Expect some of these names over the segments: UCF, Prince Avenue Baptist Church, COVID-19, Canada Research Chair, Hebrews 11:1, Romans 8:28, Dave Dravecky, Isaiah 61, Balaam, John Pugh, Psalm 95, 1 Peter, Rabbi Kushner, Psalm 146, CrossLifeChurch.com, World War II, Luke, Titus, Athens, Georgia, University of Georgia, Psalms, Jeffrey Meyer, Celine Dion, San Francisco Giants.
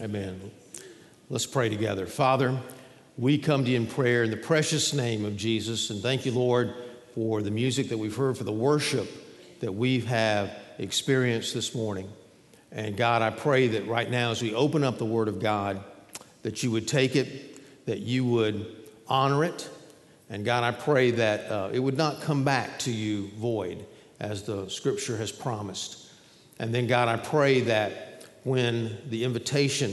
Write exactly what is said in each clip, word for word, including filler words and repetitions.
Amen. Let's pray together. Father, we come to you in prayer in the precious name of Jesus, and thank you, Lord, for the music that we've heard, for the worship that we have experienced this morning. And God, I pray that right now as we open up the Word of God, that you would take it, that you would honor it. And God, I pray that uh, it would not come back to you void, as the Scripture has promised. And then, God, I pray that when the invitation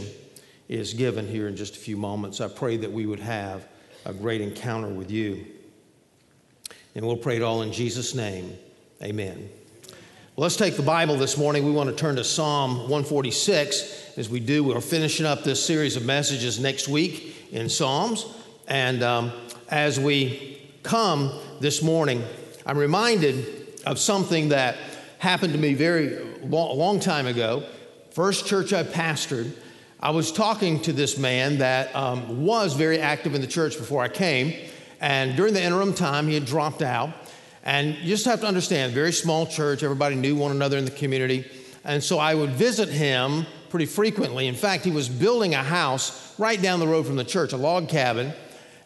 is given here in just a few moments, I pray that we would have a great encounter with you. And we'll pray it all in Jesus' name. Amen. Well, let's take the Bible this morning. We want to turn to Psalm one forty-six. As we do, we're finishing up this series of messages next week in Psalms. And um, as we come this morning, I'm reminded of something that happened to me very long, long time ago. First church I pastored, I was talking to this man that um, was very active in the church before I came. And during the interim time, he had dropped out. And you just have to understand, very small church, everybody knew one another in the community. And so I would visit him pretty frequently. In fact, he was building a house right down the road from the church, a log cabin.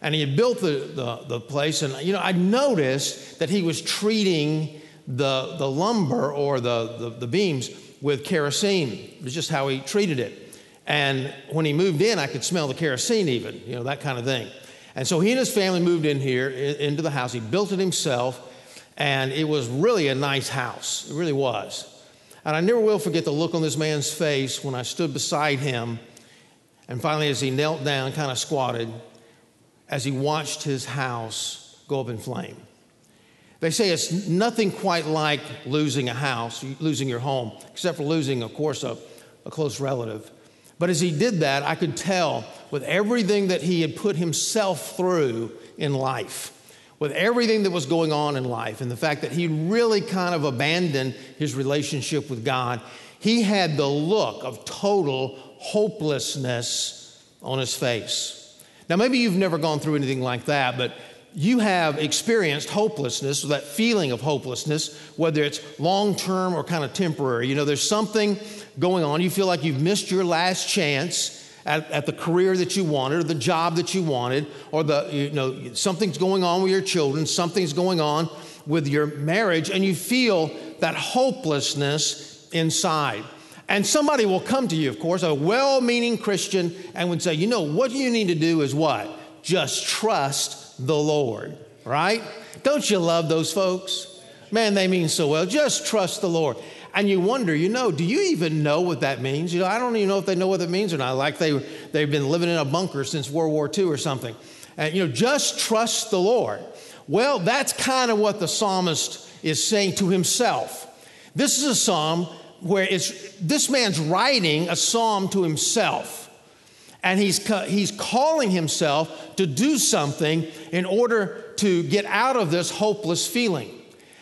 And he had built the, the, the place. And, you know, I noticed that he was treating the, the lumber or the, the, the beams with kerosene. It was just how he treated it. And when he moved in, I could smell the kerosene even, you know, that kind of thing. And so he and his family moved in here, into the house. He built it himself. And it was really a nice house. It really was. And I never will forget the look on this man's face when I stood beside him. And finally, as he knelt down, kind of squatted, as he watched his house go up in flame. They say it's nothing quite like losing a house, losing your home, except for losing, of course, a, a close relative. But as he did that, I could tell with everything that he had put himself through in life, with everything that was going on in life and the fact that he really kind of abandoned his relationship with God, he had the look of total hopelessness on his face. Now, maybe you've never gone through anything like that, but you have experienced hopelessness, that feeling of hopelessness, whether it's long-term or kind of temporary. You know, there's something going on. You feel like you've missed your last chance At, at the career that you wanted, or the job that you wanted, or the, you know, something's going on with your children, something's going on with your marriage, and you feel that hopelessness inside. And somebody will come to you, of course, a well-meaning Christian, and would say, you know, what you need to do is what? Just trust the Lord, right? Don't you love those folks? Man, they mean so well. Just trust the Lord. And you wonder, you know, do you even know what that means? You know, I don't even know if they know what it means or not. Like they, they've been living in a bunker since World War Two or something. And, you know, just trust the Lord. Well, that's kind of what the psalmist is saying to himself. This is a psalm where it's, this man's writing a psalm to himself. And he's, he's calling himself to do something in order to get out of this hopeless feeling.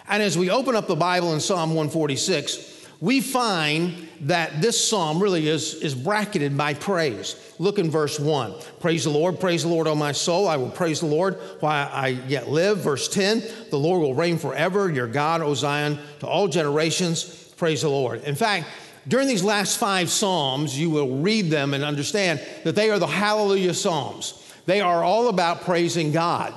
And as we open up the Bible in Psalm one forty-six, we find that this psalm really is, is bracketed by praise. Look in verse one. Praise the Lord, praise the Lord, O my soul. I will praise the Lord while I yet live. Verse ten, the Lord will reign forever, your God, O Zion, to all generations. Praise the Lord. In fact, during these last five psalms, you will read them and understand that they are the hallelujah psalms. They are all about praising God.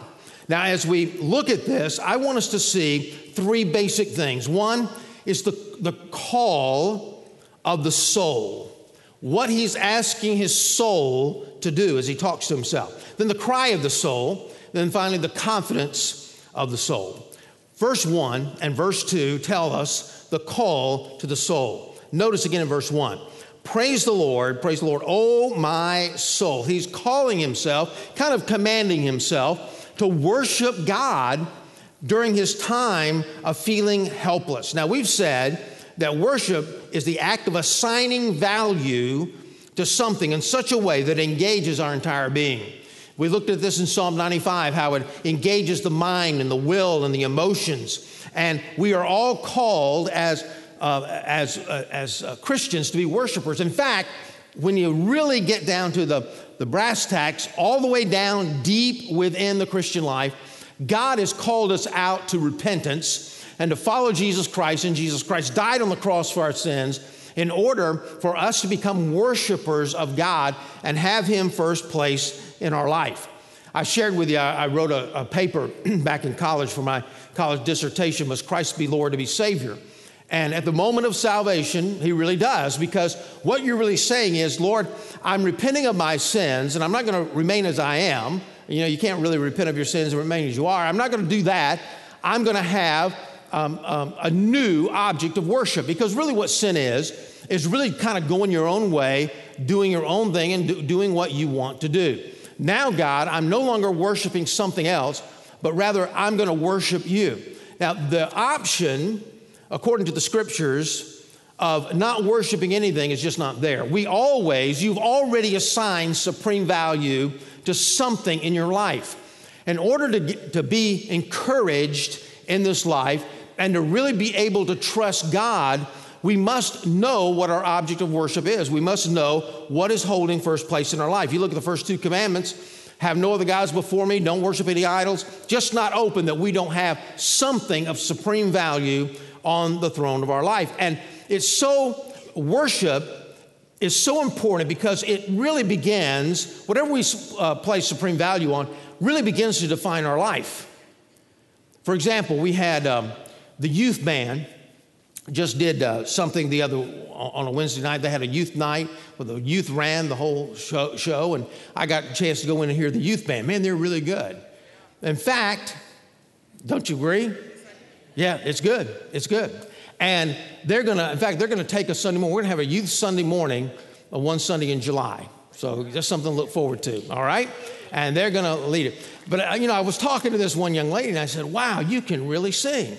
Now, as we look at this, I want us to see three basic things. One is the, the call of the soul, what he's asking his soul to do as he talks to himself. Then the cry of the soul. Then finally, the confidence of the soul. Verse one and verse two tell us the call to the soul. Notice again in verse one. Praise the Lord, praise the Lord, oh my soul. He's calling himself, kind of commanding himself, to worship God during his time of feeling helpless. Now, we've said that worship is the act of assigning value to something in such a way that engages our entire being. We looked at this in Psalm ninety-five, how it engages the mind and the will and the emotions. And we are all called as, uh, as, uh, as uh, Christians to be worshipers. In fact, when you really get down to the The brass tacks, all the way down deep within the Christian life, God has called us out to repentance and to follow Jesus Christ, and Jesus Christ died on the cross for our sins, in order for us to become worshipers of God and have Him first place in our life. I shared with you, I, I wrote a, a paper back in college for my college dissertation, Must Christ Be Lord to Be Savior? And at the moment of salvation, He really does, because what you're really saying is, Lord, I'm repenting of my sins, and I'm not going to remain as I am. You know, you can't really repent of your sins and remain as you are. I'm not going to do that. I'm going to have um, um, a new object of worship, because really what sin is, is really kind of going your own way, doing your own thing, and do, doing what you want to do. Now, God, I'm no longer worshiping something else, but rather I'm going to worship You. Now, the option, according to the scriptures, of not worshiping anything is just not there. We always, you've already assigned supreme value to something in your life. In order to, get, to be encouraged in this life and to really be able to trust God, we must know what our object of worship is. We must know what is holding first place in our life. You look at the first two commandments, have no other gods before me, don't worship any idols, just not open that we don't have something of supreme value on the throne of our life. And it's so, worship is so important because it really begins, whatever we uh, place supreme value on, really begins to define our life. For example, we had um, the youth band just did uh, something the other, on a Wednesday night. They had a youth night where the youth ran the whole show, show and I got a chance to go in and hear the youth band. Man, they're really good. In fact, don't you agree? Yeah, it's good. It's good. And they're going to, in fact, they're going to take a Sunday morning. We're going to have a youth Sunday morning, uh, one Sunday in July. So just something to look forward to, all right? And they're going to lead it. But, uh, you know, I was talking to this one young lady, and I said, wow, you can really sing.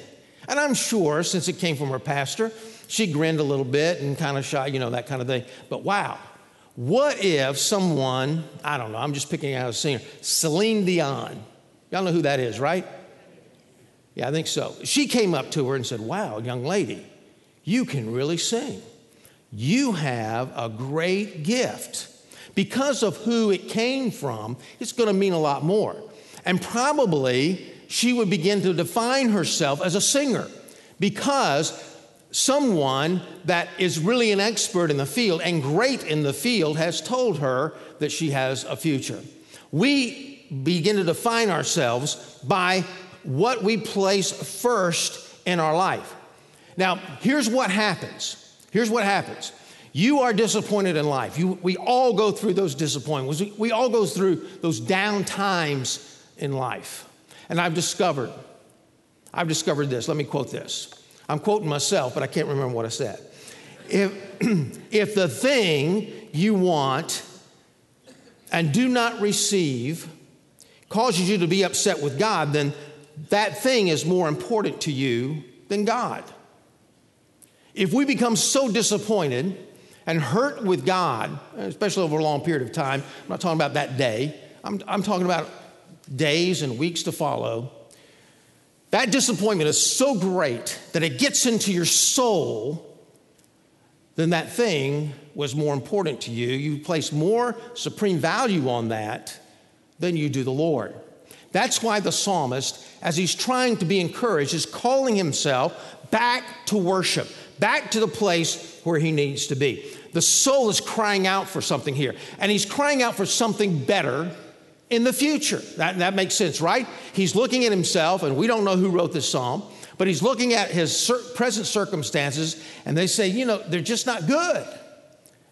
And I'm sure, since it came from her pastor, she grinned a little bit and kind of shy, you know, that kind of thing. But, wow, what if someone, I don't know, I'm just picking out a singer, Celine Dion. Y'all know who that is, right? Yeah, I think so. She came up to her and said, wow, young lady, you can really sing. You have a great gift. Because of who it came from, it's going to mean a lot more. And probably she would begin to define herself as a singer, because someone that is really an expert in the field and great in the field has told her that she has a future. We begin to define ourselves by what we place first in our life. Now, here's what happens. Here's what happens. You are disappointed in life. You, we all go through those disappointments. We, we all go through those down times in life. And I've discovered, I've discovered this. Let me quote this. I'm quoting myself, but I can't remember what I said. If, if the thing you want and do not receive causes you to be upset with God, then that thing is more important to you than God. If we become so disappointed and hurt with God, especially over a long period of time, I'm not talking about that day, I'm, I'm talking about days and weeks to follow, that disappointment is so great that it gets into your soul, then that thing was more important to you. You place more supreme value on that than you do the Lord. That's why the psalmist, as he's trying to be encouraged, is calling himself back to worship, back to the place where he needs to be. The soul is crying out for something here, and he's crying out for something better in the future. That, that makes sense, right? He's looking at himself, and we don't know who wrote this psalm, but he's looking at his present circumstances, and they say, you know, they're just not good,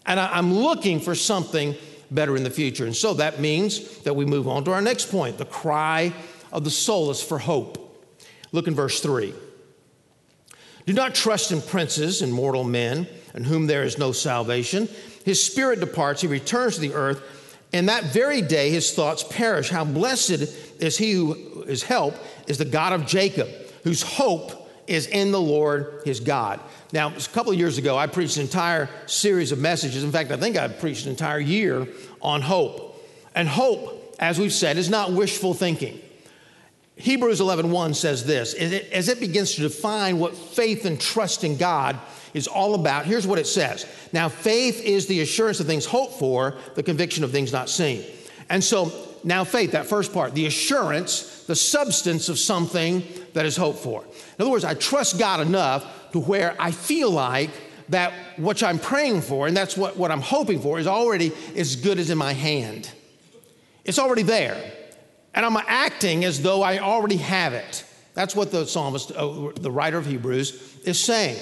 and I, I'm looking for something better in the future. And so that means that we move on to our next point. The cry of the soul is for hope. Look in verse three. Do not trust in princes and mortal men, in whom there is no salvation. His spirit departs, he returns to the earth, and that very day his thoughts perish. How blessed is he who is help is the God of Jacob, whose hope is in the Lord his God. Now, a couple of years ago, I preached an entire series of messages. In fact, I think I preached an entire year on hope. And hope, as we've said, is not wishful thinking. Hebrews eleven one says this, as it begins to define what faith and trust in God is all about, here's what it says. Now, faith is the assurance of things hoped for, the conviction of things not seen. And so, now faith, that first part, the assurance, the substance of something that is hoped for. In other words, I trust God enough to where I feel like that what I'm praying for, and that's what, what I'm hoping for, is already as good as in my hand. It's already there. And I'm acting as though I already have it. That's what the psalmist, uh, the writer of Hebrews, is saying.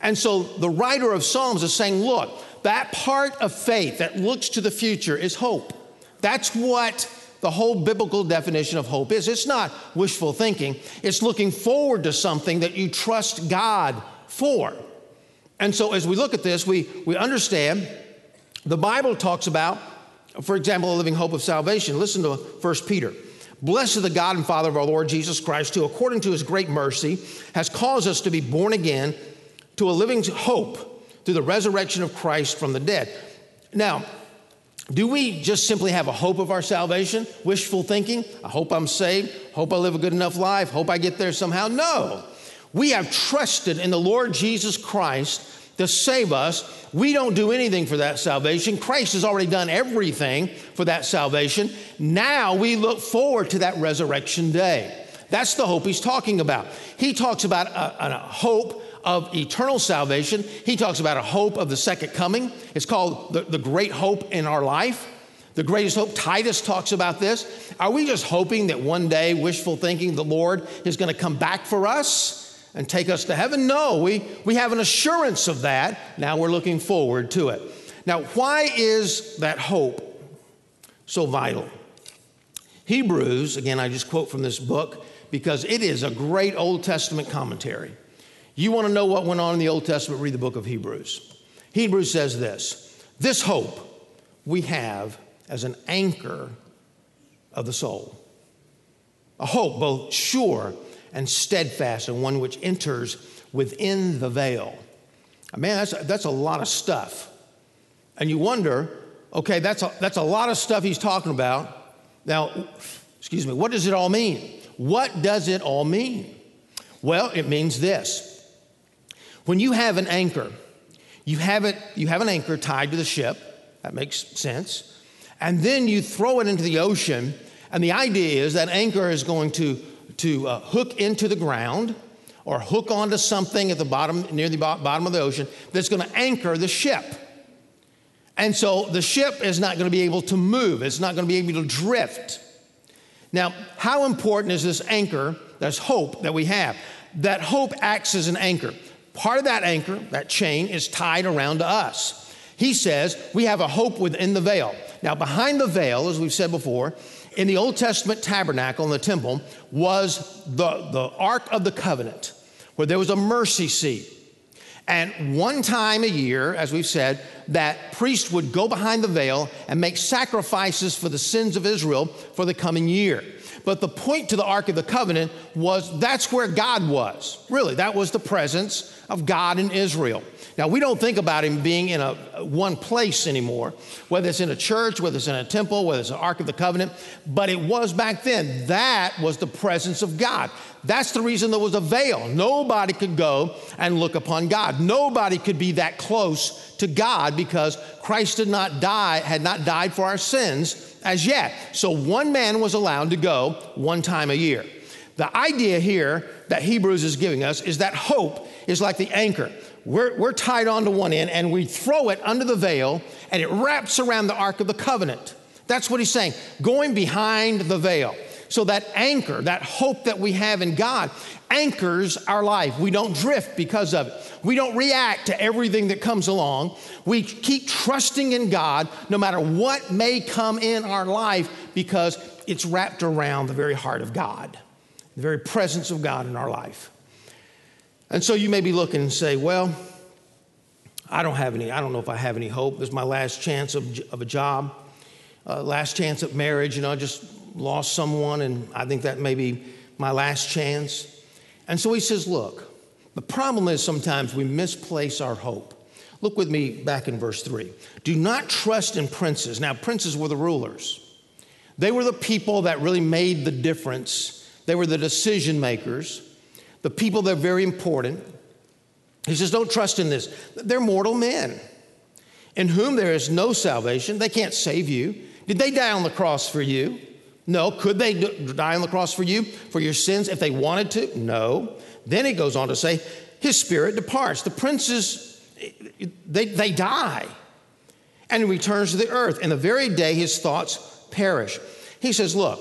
And so the writer of Psalms is saying, look, that part of faith that looks to the future is hope. That's what the whole biblical definition of hope is. It's not wishful thinking. It's looking forward to something that you trust God for. And so as we look at this, we, we understand the Bible talks about, for example, a living hope of salvation. Listen to First Peter. Blessed is the God and Father of our Lord Jesus Christ, who according to his great mercy has caused us to be born again to a living hope through the resurrection of Christ from the dead. Now, do we just simply have a hope of our salvation, wishful thinking? I hope I'm saved, hope I live a good enough life, hope I get there somehow. No, we have trusted in the Lord Jesus Christ to save us. We don't do anything for that salvation. Christ has already done everything for that salvation. Now we look forward to that resurrection day. That's the hope he's talking about. He talks about a, a hope of eternal salvation. He talks about a hope of the second coming. It's called the, the great hope in our life, the greatest hope. Titus talks about this. Are we just hoping that one day, wishful thinking, the Lord is going to come back for us and take us to heaven? No, we, we have an assurance of that. Now we're looking forward to it. Now, why is that hope so vital? Hebrews, again, I just quote from this book because it is a great Old Testament commentary. You want to know what went on in the Old Testament? Read the book of Hebrews. Hebrews says this, this hope we have as an anchor of the soul, a hope both sure and steadfast, and one which enters within the veil. Man, that's a, that's a lot of stuff. And you wonder, okay, that's a, that's a lot of stuff he's talking about. Now, excuse me, what does it all mean? What does it all mean? Well, it means this. When you have an anchor, you have it, you have an anchor tied to the ship. That makes sense. And then you throw it into the ocean, and the idea is that anchor is going to to uh, hook into the ground or hook onto something at the bottom, near the bo- bottom of the ocean that's going to anchor the ship. And so the ship is not going to be able to move. It's not going to be able to drift. Now, how important is this anchor, this hope that we have? That hope acts as an anchor. Part of that anchor, that chain, is tied around to us. He says we have a hope within the veil. Now, behind the veil, as we've said before, in the Old Testament tabernacle in the temple was the, the Ark of the Covenant, where there was a mercy seat. And one time a year, as we've said, that priest would go behind the veil and make sacrifices for the sins of Israel for the coming year. But the point to the Ark of the Covenant was that's where God was. Really, that was the presence of God in Israel. Now, we don't think about him being in a one place anymore, whether it's in a church, whether it's in a temple, whether it's an Ark of the Covenant, but it was back then. That was the presence of God. That's the reason there was a veil. Nobody could go and look upon God. Nobody could be that close to God because Christ did not die, had not died for our sins as yet. So one man was allowed to go one time a year. The idea here that Hebrews is giving us is that hope is like the anchor. We're, we're tied onto one end, and we throw it under the veil, and it wraps around the Ark of the Covenant. That's what he's saying, going behind the veil. So that anchor, that hope that we have in God, anchors our life. We don't drift because of it. We don't react to everything that comes along. We keep trusting in God no matter what may come in our life because it's wrapped around the very heart of God, the very presence of God in our life. And so you may be looking and say, well, I don't have any, I don't know if I have any hope. This is my last chance of, of a job, uh, last chance at marriage. You know, I just lost someone, and I think that may be my last chance. And so he says, look, the problem is sometimes we misplace our hope. Look with me back in verse three. Do not trust in princes. Now, princes were the rulers. They were the people that really made the difference. They were the decision makers. The people that are very important. He says, don't trust in this. They're mortal men in whom there is no salvation. They can't save you. Did they die on the cross for you? No. Could they die on the cross for you, for your sins, if they wanted to? No. Then he goes on to say, his spirit departs. The princes they, they die. And he returns to the earth. And the very day his thoughts perish. He says, look,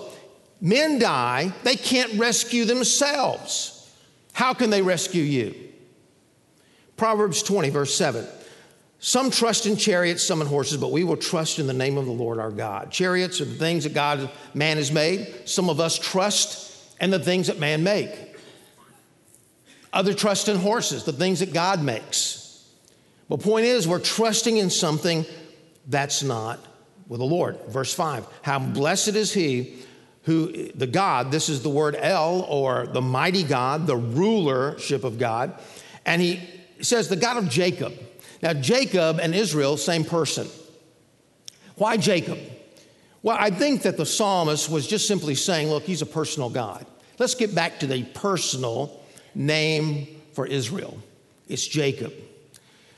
men die. They can't rescue themselves. How can they rescue you? Proverbs twenty, verse seven. Some trust in chariots, some in horses, but we will trust in the name of the Lord our God. Chariots are the things that God, man has made. Some of us trust in the things that man make. Other trust in horses, the things that God makes. But point is, we're trusting in something that's not with the Lord. Verse five, how blessed is he who, the God, this is the word El, or the mighty God, the rulership of God. And he says, the God of Jacob. Now, Jacob and Israel, same person. Why Jacob? Well, I think that the psalmist was just simply saying, look, he's a personal God. Let's get back to the personal name for Israel. It's Jacob.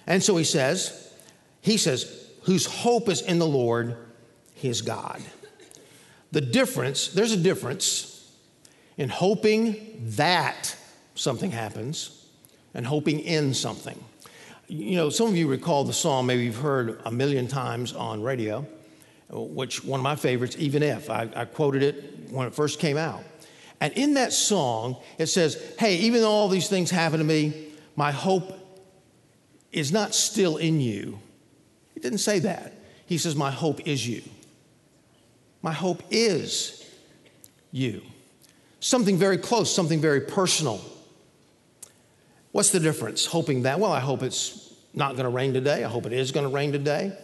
And so he says, he says, whose hope is in the Lord, his God. The difference, there's a difference in hoping that something happens and hoping in something. You know, some of you recall the song, maybe you've heard a million times on radio, which one of my favorites, Even If. I, I quoted it when it first came out. And in that song, it says, hey, even though all these things happen to me, my hope is not still in you. He didn't say that. He says, my hope is you. My hope is you. Something very close, something very personal. What's the difference? Hoping that, well, I hope it's not going to rain today. I hope it is going to rain today.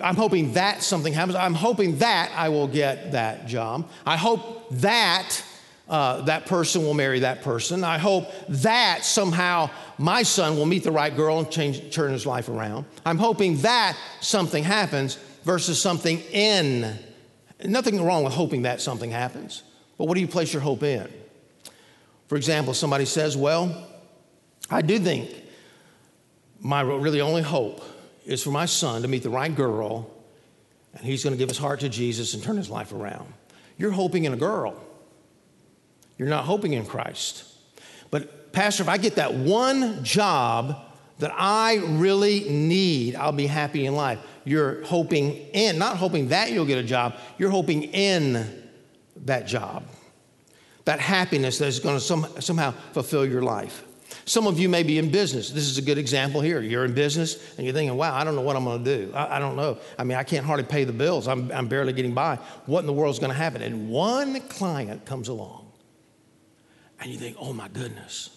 I'm hoping that something happens. I'm hoping that I will get that job. I hope that uh, that person will marry that person. I hope that somehow my son will meet the right girl and change, turn his life around. I'm hoping that something happens versus something in. Nothing wrong with hoping that something happens. But what do you place your hope in? For example, somebody says, well, I do think my really only hope is for my son to meet the right girl, and he's going to give his heart to Jesus and turn his life around. You're hoping in a girl. You're not hoping in Christ. But, Pastor, if I get that one job that I really need, I'll be happy in life. You're hoping in, not hoping that you'll get a job. You're hoping in that job, that happiness that is going to some, somehow fulfill your life. Some of you may be in business. This is a good example here. You're in business, and you're thinking, wow, I don't know what I'm going to do. I, I don't know. I mean, I can't hardly pay the bills. I'm, I'm barely getting by. What in the world is going to happen? And one client comes along, and you think, oh, my goodness.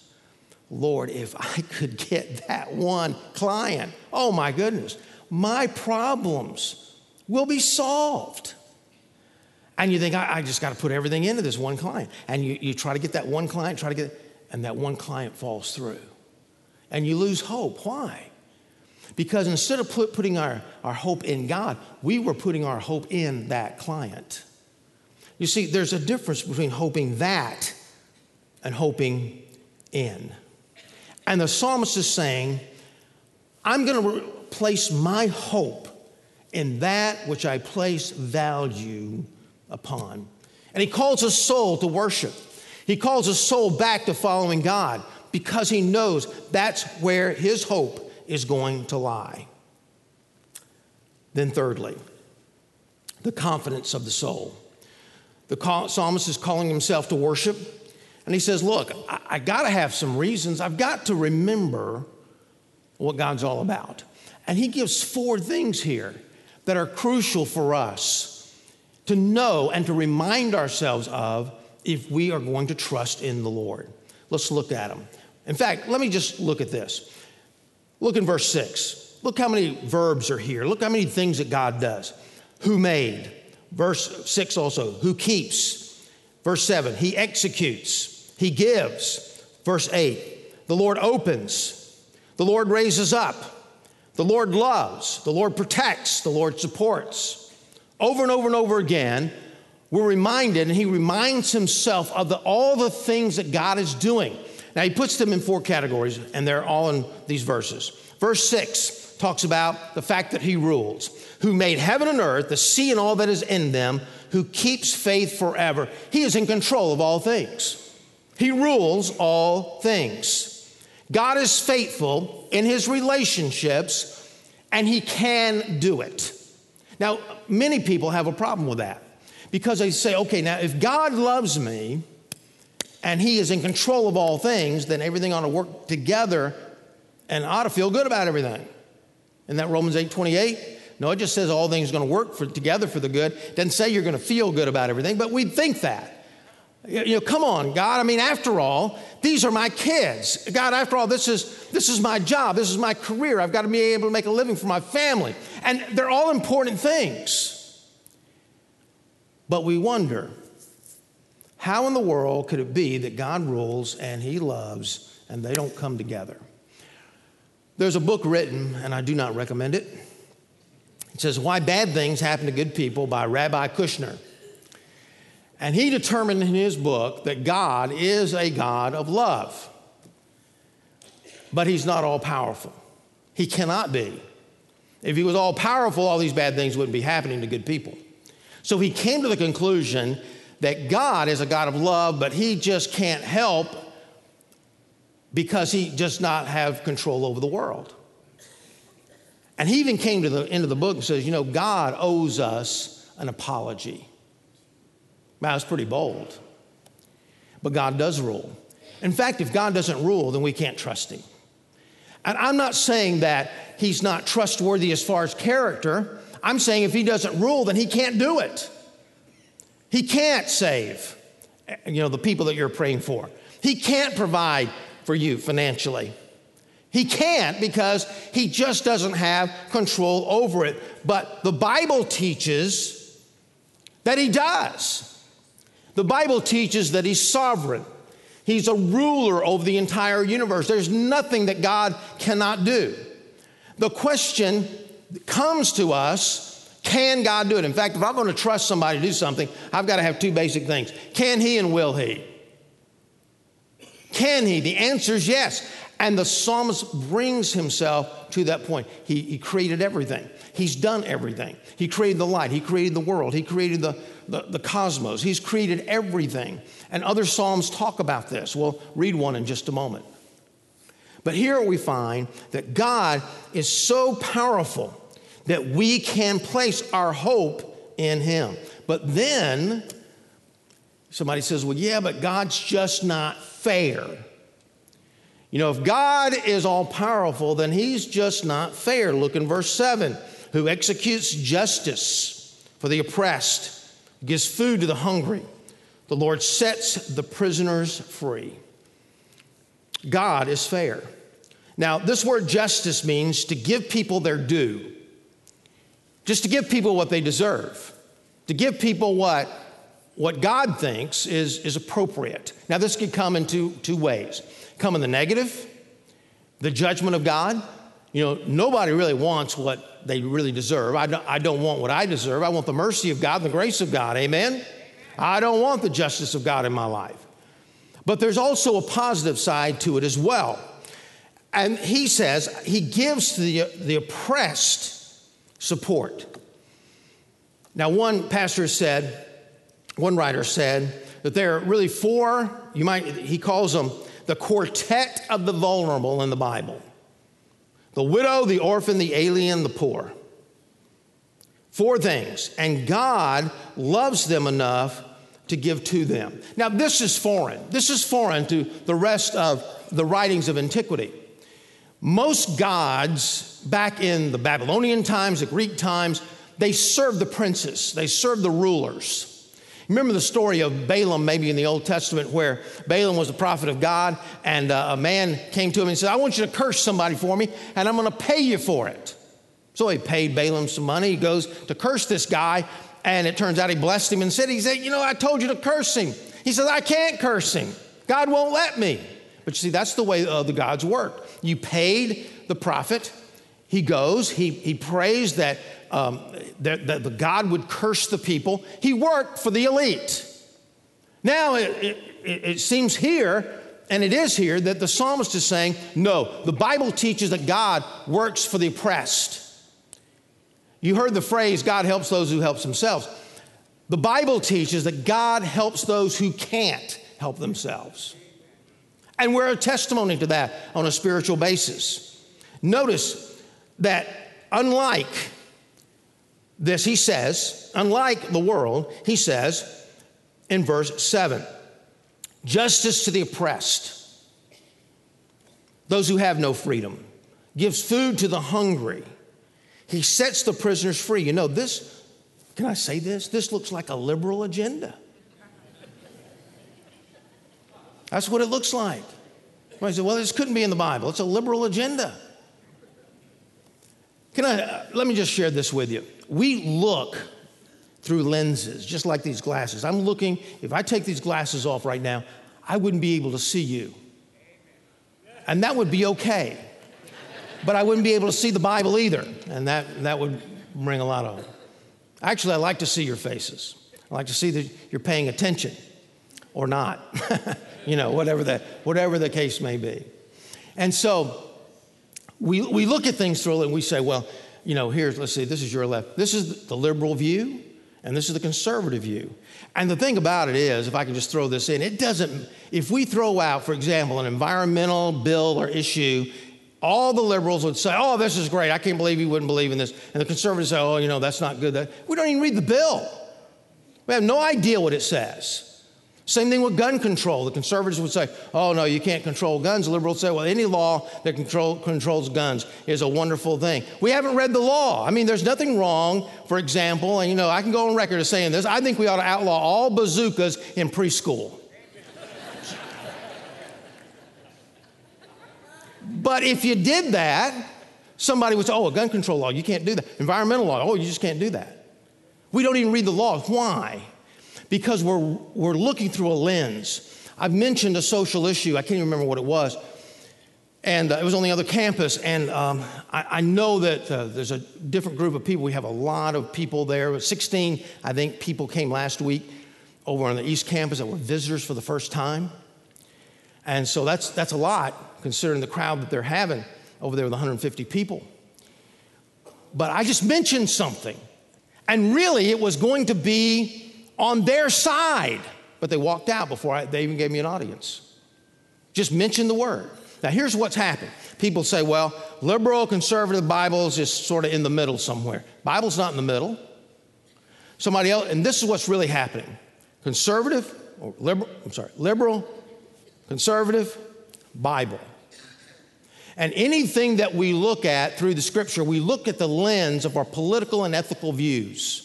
Lord, if I could get that one client, oh, my goodness, my problems will be solved. And you think, I, I just got to put everything into this one client. And you, you try to get that one client, try to get and that one client falls through. And you lose hope. Why? Because instead of put, putting our, our hope in God, we were putting our hope in that client. You see, there's a difference between hoping that and hoping in. And the psalmist is saying, I'm going to re- place my hope in that which I place value upon. And he calls his soul to worship. He calls his soul back to following God because he knows that's where his hope is going to lie. Then thirdly, the confidence of the soul. The psalmist is calling himself to worship, and he says, look, I, I got to have some reasons. I've got to remember what God's all about. And he gives four things here that are crucial for us to know and to remind ourselves of if we are going to trust in the Lord. Let's look at them. In fact, let me just look at this. Look in verse six. Look how many verbs are here. Look how many things that God does. Who made. Verse six also. Who keeps. Verse seven. He executes. He gives. Verse eight. The Lord opens. The Lord raises up. The Lord loves. The Lord protects. The Lord supports. Over and over and over again, we're reminded, and he reminds himself of the, all the things that God is doing. Now, he puts them in four categories, and they're all in these verses. Verse six talks about the fact that he rules, who made heaven and earth, the sea and all that is in them, who keeps faith forever. He is in control of all things. He rules all things. God is faithful in his relationships, and he can do it. Now, many people have a problem with that because they say, okay, now if God loves me and he is in control of all things, then everything ought to work together and I ought to feel good about everything. Isn't that Romans eight twenty-eight? No, it just says all things are going to work for, together for the good. It doesn't say you're going to feel good about everything, but we'd think that. You know, come on, God. I mean, after all, these are my kids. God, after all, this is, this is my job. This is my career. I've got to be able to make a living for my family. And they're all important things. But we wonder, how in the world could it be that God rules and he loves and they don't come together? There's a book written, and I do not recommend it. It says, Why Bad Things Happen to Good People by Rabbi Kushner. And he determined in his book that God is a God of love, but he's not all-powerful. He cannot be. If he was all-powerful, all these bad things wouldn't be happening to good people. So he came to the conclusion that God is a God of love, but he just can't help because he just not have control over the world. And he even came to the end of the book and says, you know, God owes us an apology. Wow, that's pretty bold. But God does rule. In fact, if God doesn't rule, then we can't trust him. And I'm not saying that he's not trustworthy as far as character. I'm saying if he doesn't rule, then he can't do it. He can't save, you know, the people that you're praying for. He can't provide for you financially. He can't because he just doesn't have control over it. But the Bible teaches that he does. The Bible teaches that he's sovereign. He's a ruler over the entire universe. There's nothing that God cannot do. The question comes to us, can God do it? In fact, if I'm going to trust somebody to do something, I've got to have two basic things. Can he and will he? Can he? The answer is yes. And the psalmist brings himself to that point. He, he created everything. He's done everything. He created the light. He created the world. He created the, the, the cosmos. He's created everything. And other psalms talk about this. We'll read one in just a moment. But here we find that God is so powerful that we can place our hope in him. But then somebody says, well, yeah, but God's just not fair. You know, if God is all-powerful, then he's just not fair. Look in verse seven, who executes justice for the oppressed, gives food to the hungry. The Lord sets the prisoners free. God is fair. Now, this word justice means to give people their due, just to give people what they deserve, to give people what, what God thinks is, is appropriate. Now, this could come in two, two ways. Come in the negative, the judgment of God. You know, nobody really wants what they really deserve. I don't, I don't want what I deserve. I want the mercy of God and the grace of God. Amen? Amen? I don't want the justice of God in my life. But there's also a positive side to it as well. And he says he gives to the, the oppressed support. Now, one pastor said, one writer said that there are really four, you might, he calls them, the quartet of the vulnerable in the Bible. The widow, the orphan, the alien, the poor. Four things. And God loves them enough to give to them. Now, this is foreign. This is foreign to the rest of the writings of antiquity. Most gods back in the Babylonian times, the Greek times, they served the princes. They served the rulers. Remember the story of Balaam, maybe in the Old Testament, where Balaam was the prophet of God, and uh, a man came to him and said, I want you to curse somebody for me, and I'm going to pay you for it. So he paid Balaam some money. He goes to curse this guy, and it turns out he blessed him and said, he said, you know, I told you to curse him. He says, I can't curse him. God won't let me. But you see, that's the way uh, the gods work. You paid the prophet. He goes. He, he prays that Um, that, that the God would curse the people. He worked for the elite. Now, it, it, it seems here, and it is here, that the psalmist is saying, no, the Bible teaches that God works for the oppressed. You heard the phrase, God helps those who help themselves. The Bible teaches that God helps those who can't help themselves. And we're a testimony to that on a spiritual basis. Notice that unlike this, he says, unlike the world, he says in verse seven, justice to the oppressed, those who have no freedom, gives food to the hungry. He sets the prisoners free. You know, this, can I say this? This looks like a liberal agenda. That's what it looks like. I said, well, this couldn't be in the Bible. It's a liberal agenda. Can I, uh, let me just share this with you. We look through lenses, just like these glasses. I'm looking, if I take these glasses off right now, I wouldn't be able to see you. And that would be okay. But I wouldn't be able to see the Bible either. And that, that would bring a lot of, actually, I like to see your faces. I like to see that you're paying attention or not. You know, whatever the, whatever the case may be. And so we, we look at things through it and we say, well, you know, here's, let's see, this is your left. This is the liberal view and this is the conservative view. And the thing about it is, if I can just throw this in, it doesn't, if we throw out, for example, an environmental bill or issue, all the liberals would say, oh, this is great. I can't believe you wouldn't believe in this. And the conservatives say, oh, you know, that's not good. That, we don't even read the bill. We have no idea what it says. Same thing with gun control. The conservatives would say, oh, no, you can't control guns. The liberals say, well, any law that control, controls guns is a wonderful thing. We haven't read the law. I mean, there's nothing wrong, for example, and, you know, I can go on record as saying this. I think we ought to outlaw all bazookas in preschool. But if you did that, somebody would say, oh, a gun control law, you can't do that. Environmental law, oh, you just can't do that. We don't even read the laws. Why? Because we're we're looking through a lens. I've mentioned a social issue. I can't even remember what it was. And uh, it was on the other campus. And um, I, I know that uh, there's a different group of people. We have a lot of people there. sixteen, I think, people came last week over on the East Campus that were visitors for the first time. And so that's, that's a lot considering the crowd that they're having over there with one hundred fifty people. But I just mentioned something. And really, it was going to be on their side, but they walked out before I, they even gave me an audience. Just mention the word. Now, here's what's happened. People say, well, liberal, conservative, Bible's just sort of in the middle somewhere. Bible's not in the middle. Somebody else, and this is what's really happening. Conservative, or liberal, I'm sorry, liberal, conservative, Bible. And anything that we look at through the scripture, we look at the lens of our political and ethical views.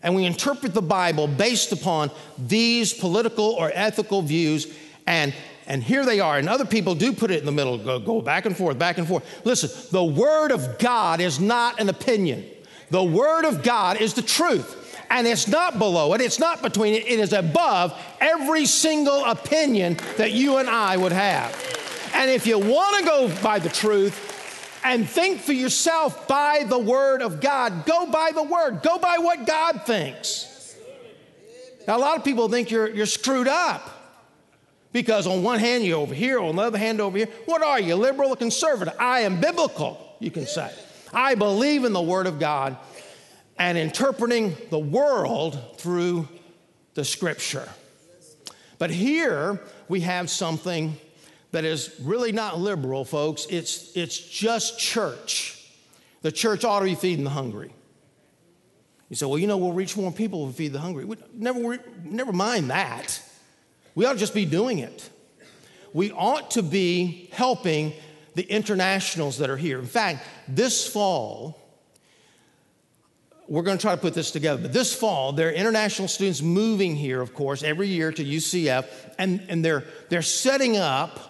And we interpret the Bible based upon these political or ethical views. And, and here they are. And other people do put it in the middle, go, go back and forth, back and forth. Listen, the Word of God is not an opinion. The Word of God is the truth. And it's not below it. It's not between it. It is above every single opinion that you and I would have. And if you want to go by the truth, and think for yourself by the Word of God. Go by the Word. Go by what God thinks. Now, a lot of people think you're, you're screwed up because on one hand you're over here, on the other hand over here. What are you, liberal or conservative? I am biblical, you can say. I believe in the Word of God and interpreting the world through the Scripture. But here we have something that is really not liberal, folks. It's, it's just church. The church ought to be feeding the hungry. You say, well, you know, we'll reach more people if we feed the hungry. We, never, never mind that. We ought to just be doing it. We ought to be helping the internationals that are here. In fact, this fall, we're going to try to put this together. But this fall, there are international students moving here, of course, every year to U C F. And, and they're, they're setting up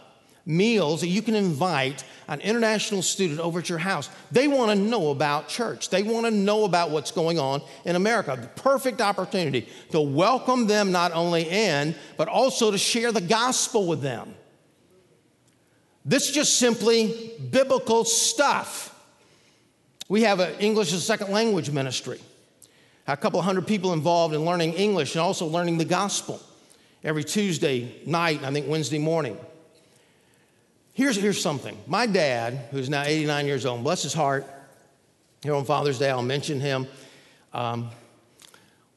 meals that you can invite an international student over at your house. They want to know about church. They want to know about what's going on in America. The perfect opportunity to welcome them not only in, but also to share the gospel with them. This is just simply biblical stuff. We have an English as a second language ministry. A couple hundred people involved in learning English and also learning the gospel every Tuesday night, and I think Wednesday morning. Here's, here's something. My dad, who's now eighty-nine years old, bless his heart, here on Father's Day, I'll mention him. Um,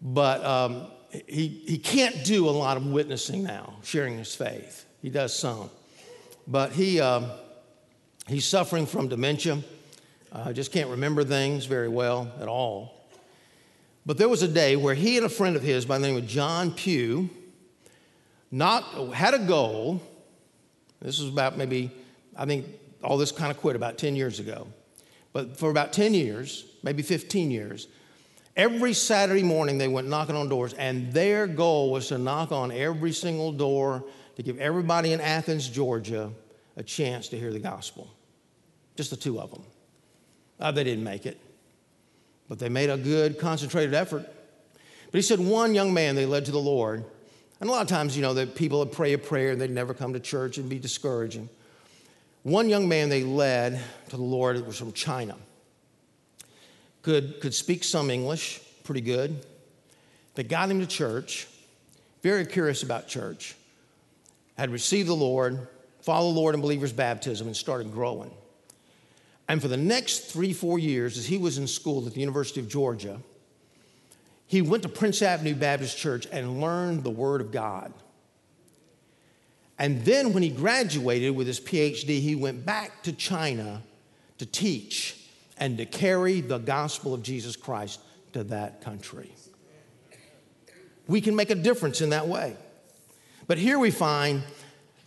but um, he, he can't do a lot of witnessing now, sharing his faith. He does some. But he uh, he's suffering from dementia. Uh, just can't remember things very well at all. But there was a day where he and a friend of his by the name of John Pugh not had a goal. This was about maybe, I think all this kind of quit about ten years ago. But for about ten years, maybe fifteen years, every Saturday morning they went knocking on doors, and their goal was to knock on every single door to give everybody in Athens, Georgia, a chance to hear the gospel. Just the two of them. Uh, they didn't make it, but they made a good, concentrated effort. But he said one young man they led to the Lord, and a lot of times, you know, that people would pray a prayer, and they'd never come to church and be discouraging. One young man they led to the Lord, it was from China, could, could speak some English pretty good. They got him to church, very curious about church, had received the Lord, followed the Lord in believer's baptism, and started growing. And for the next three, four years, as he was in school at the University of Georgia, he went to Prince Avenue Baptist Church and learned the Word of God. And then when he graduated with his P H D, he went back to China to teach and to carry the gospel of Jesus Christ to that country. We can make a difference in that way. But here we find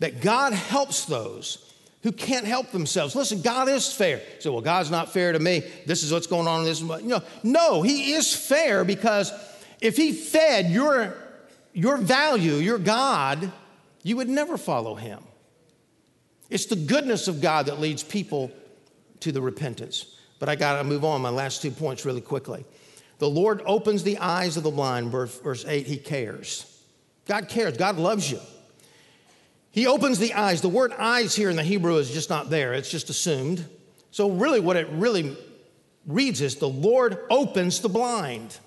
that God helps those who can't help themselves. Listen, God is fair. So, well, God's not fair to me. This is what's going on in this. No, no, he is fair, because if he fed your, your value, your God, you would never follow him. It's the goodness of God that leads people to the repentance. But I got to move on my last two points really quickly. The Lord opens the eyes of the blind, verse eight, he cares. God cares. God loves you. He opens the eyes. The word eyes here in the Hebrew is just not there. It's just assumed. So really what it really reads is the Lord opens the blind.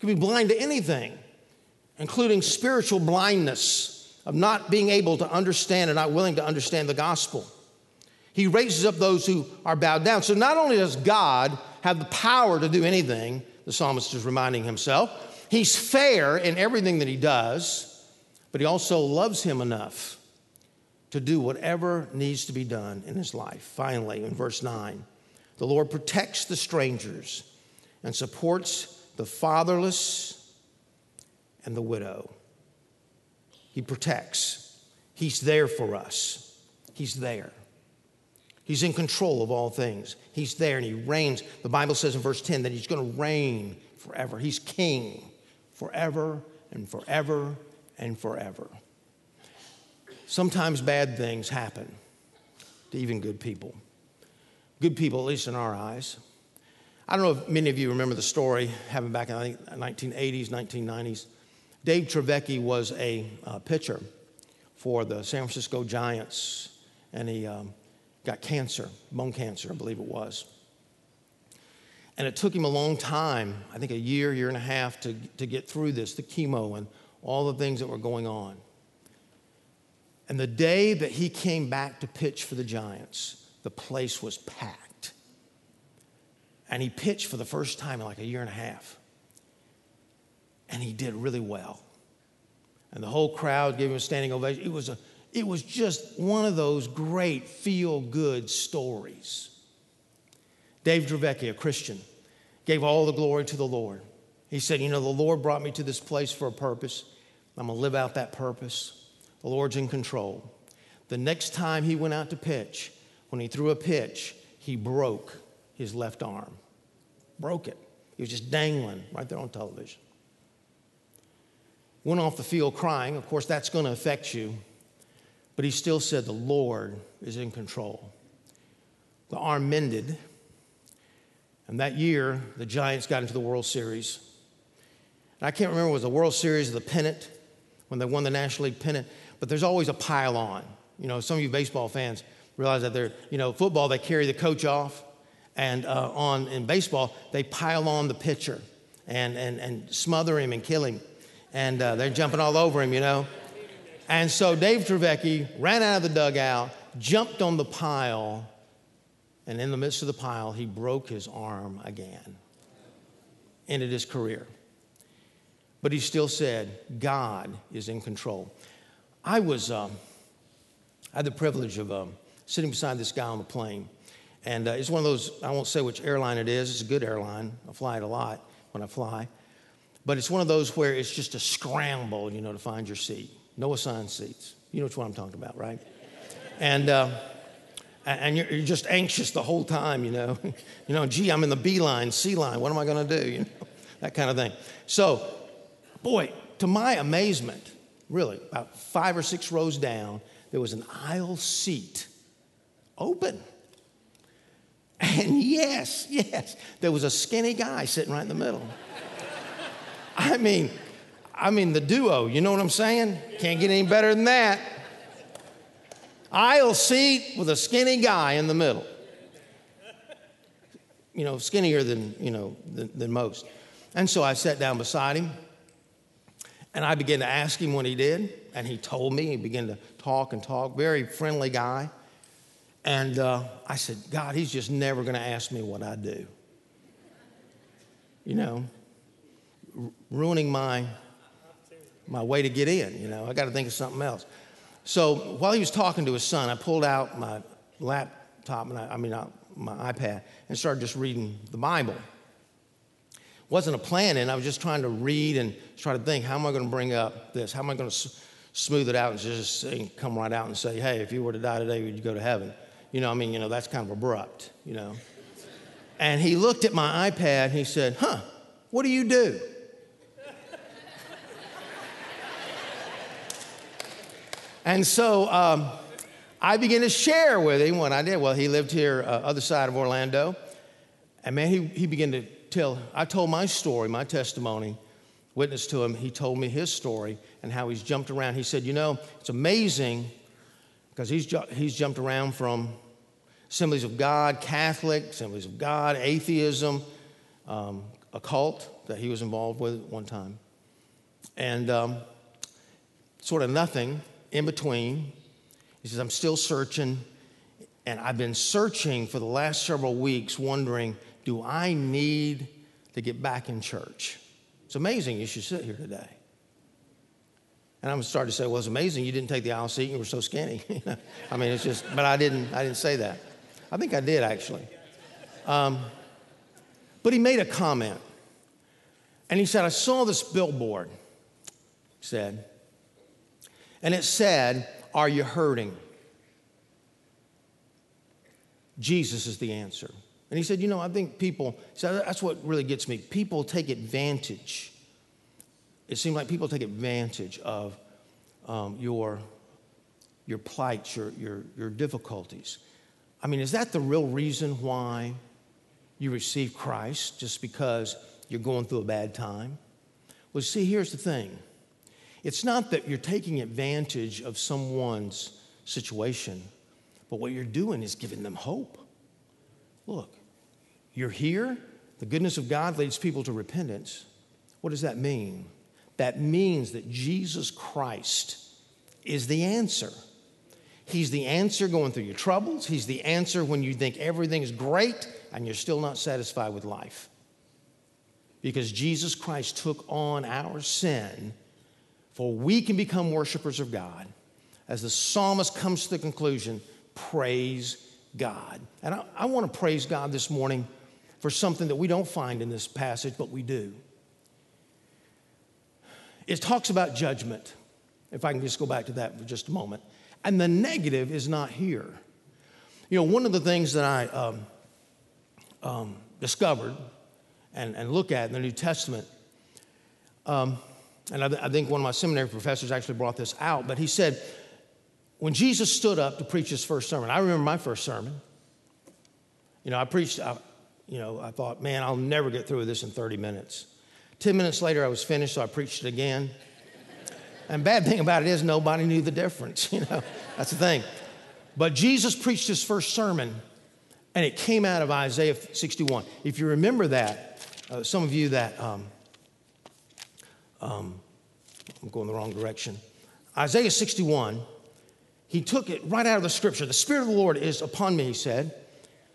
You can be blind to anything, including spiritual blindness of not being able to understand and not willing to understand the gospel. He raises up those who are bowed down. So not only does God have the power to do anything, the psalmist is reminding himself, he's fair in everything that he does, but he also loves him enough to do whatever needs to be done in his life. Finally, in verse nine, the Lord protects the strangers and supports the fatherless and the widow. He protects. He's there for us. He's there. He's in control of all things. He's there and he reigns. The Bible says in verse ten that he's going to reign forever. He's king forever and forever and forever. Sometimes bad things happen to even good people. Good people, at least in our eyes. I don't know if many of you remember the story happened back in the nineteen eighties, nineteen nineties. Dave Dravecky was a uh, pitcher for the San Francisco Giants, and he um, got cancer, bone cancer, I believe it was. And it took him a long time, I think a year, year and a half, to, to get through this, the chemo and all the things that were going on. And the day that he came back to pitch for the Giants, the place was packed. And he pitched for the first time in like a year and a half. And he did really well. And the whole crowd gave him a standing ovation. It was, a, it was just one of those great feel-good stories. Dave Dravecky, a Christian, gave all the glory to the Lord. He said, you know, the Lord brought me to this place for a purpose. I'm going to live out that purpose. The Lord's in control. The next time he went out to pitch, when he threw a pitch, he broke his left arm. Broke it. He was just dangling right there on television. Went off the field crying. Of course, that's going to affect you. But he still said, the Lord is in control. The arm mended. And that year, the Giants got into the World Series. And I can't remember, it was the World Series or the pennant, when they won the National League pennant. But there's always a pile on. You know, some of you baseball fans realize that they're, you know, football, they carry the coach off. And uh, on in baseball, they pile on the pitcher and, and, and smother him and kill him. And uh, they're jumping all over him, you know. And so Dave Dravecky ran out of the dugout, jumped on the pile, and in the midst of the pile, he broke his arm again. Ended his career. But he still said, God is in control. I was, um, I had the privilege of um, sitting beside this guy on the plane. And uh, it's one of those, I won't say which airline it is. It's a good airline. I fly it a lot when I fly. But it's one of those where it's just a scramble, you know, to find your seat. No assigned seats. You know what I'm talking about, right? And uh, and you're just anxious the whole time, you know. You know, gee, I'm in the B line, C line. What am I going to do? You know, that kind of thing. So, boy, to my amazement, really, about five or six rows down, there was an aisle seat open. And yes, yes, there was a skinny guy sitting right in the middle. I mean, I mean the duo, you know what I'm saying? Can't get any better than that. Aisle seat with a skinny guy in the middle. You know, skinnier than, you know, than, than most. And so I sat down beside him, and I began to ask him what he did, and he told me. He began to talk and talk, very friendly guy. And uh, I said, God, he's just never going to ask me what I do. You know, r- ruining my my way to get in. You know, I got to think of something else. So while he was talking to his son, I pulled out my laptop, and I, I mean I, my iPad, and started just reading the Bible. Wasn't a plan, and I was just trying to read and try to think, how am I going to bring up this? How am I going to s- smooth it out and just sing, come right out and say, hey, if you were to die today, would you go to heaven? You know, I mean, you know, that's kind of abrupt, you know. And he looked at my iPad, and he said, huh, what do you do? And so um, I began to share with him what I did. Well, he lived here, uh, other side of Orlando. And, man, he, he began to tell, I told my story, my testimony, witnessed to him. He told me his story and how he's jumped around. He said, you know, it's amazing because he's, ju- he's jumped around from Assemblies of God, Catholic, Assemblies of God, atheism, um, a cult that he was involved with at one time. And um, sort of nothing in between. He says, I'm still searching, and I've been searching for the last several weeks wondering, do I need to get back in church? It's amazing you should sit here today. And I'm starting to say, well, it's amazing you didn't take the aisle seat and you were so skinny. I mean, it's just, but I didn't, I didn't say that. I think I did, actually. Um, but he made a comment. And he said, I saw this billboard, he said, and it said, are you hurting? Jesus is the answer. And he said, you know, I think people, so that's what really gets me. People take advantage. It seems like people take advantage of um, your, your plight, your, your, your difficulties. I mean, is that the real reason why you receive Christ, just because you're going through a bad time? Well, see, here's the thing. It's not that you're taking advantage of someone's situation, but what you're doing is giving them hope. Look. You're here. The goodness of God leads people to repentance. What does that mean? That means that Jesus Christ is the answer. He's the answer going through your troubles. He's the answer when you think everything's great and you're still not satisfied with life. Because Jesus Christ took on our sin, for we can become worshipers of God. As the psalmist comes to the conclusion, praise God. God. And I, I want to praise God this morning for something that we don't find in this passage, but we do. It talks about judgment, if I can just go back to that for just a moment. And the negative is not here. You know, one of the things that I um, um, discovered and, and look at in the New Testament, um, and I, th- I think one of my seminary professors actually brought this out, but he said, when Jesus stood up to preach his first sermon, I remember my first sermon. You know, I preached, I, you know, I thought, man, I'll never get through this in thirty minutes. Ten minutes later, I was finished, so I preached it again. And bad thing about it is nobody knew the difference, you know. That's the thing. But Jesus preached his first sermon, and it came out of Isaiah sixty-one. If you remember that, uh, some of you that, um, um, I'm going the wrong direction. Isaiah sixty-one. He took it right out of the scripture. The Spirit of the Lord is upon me, he said,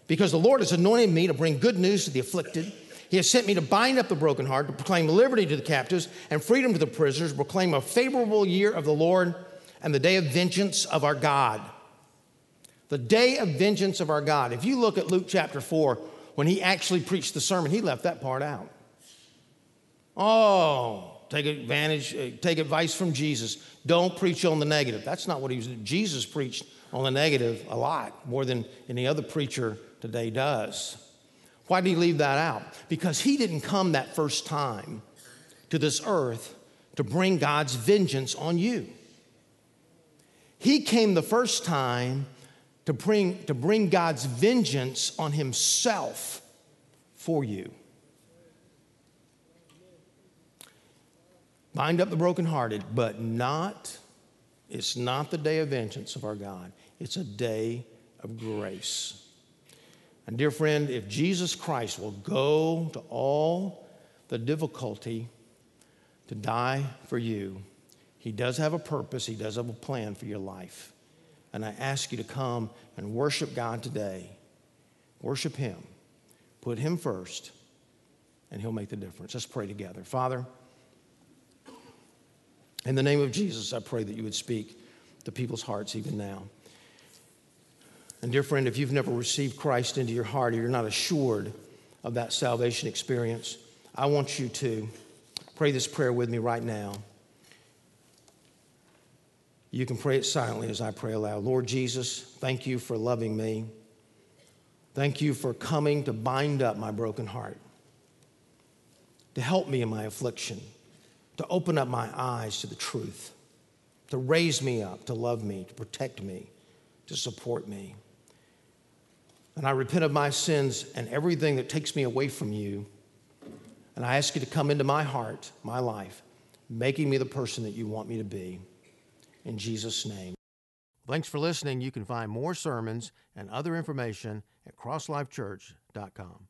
because the Lord has anointed me to bring good news to the afflicted. He has sent me to bind up the brokenhearted, to proclaim liberty to the captives and freedom to the prisoners, proclaim a favorable year of the Lord and the day of vengeance of our God, The day of vengeance of our God. If you look at Luke chapter four, when he actually preached the sermon, he left that part out. Oh, take advantage, take advice from Jesus. Don't preach on the negative. That's not what he was doing. Jesus preached on the negative a lot, more than any other preacher today does. Why did he leave that out? Because he didn't come that first time to this earth to bring God's vengeance on you. He came the first time to bring, to bring God's vengeance on himself for you. Bind up the brokenhearted, but not, it's not the day of vengeance of our God. It's a day of grace. And dear friend, if Jesus Christ will go to all the difficulty to die for you, he does have a purpose, he does have a plan for your life. And I ask you to come and worship God today. Worship him. Put him first, and he'll make the difference. Let's pray together. Father, in the name of Jesus, I pray that you would speak to people's hearts even now. And dear friend, if you've never received Christ into your heart or you're not assured of that salvation experience, I want you to pray this prayer with me right now. You can pray it silently as I pray aloud. Lord Jesus, thank you for loving me. Thank you for coming to bind up my broken heart, to help me in my affliction, to open up my eyes to the truth, to raise me up, to love me, to protect me, to support me. And I repent of my sins and everything that takes me away from you. And I ask you to come into my heart, my life, making me the person that you want me to be. In Jesus' name. Thanks for listening. You can find more sermons and other information at cross life church dot com.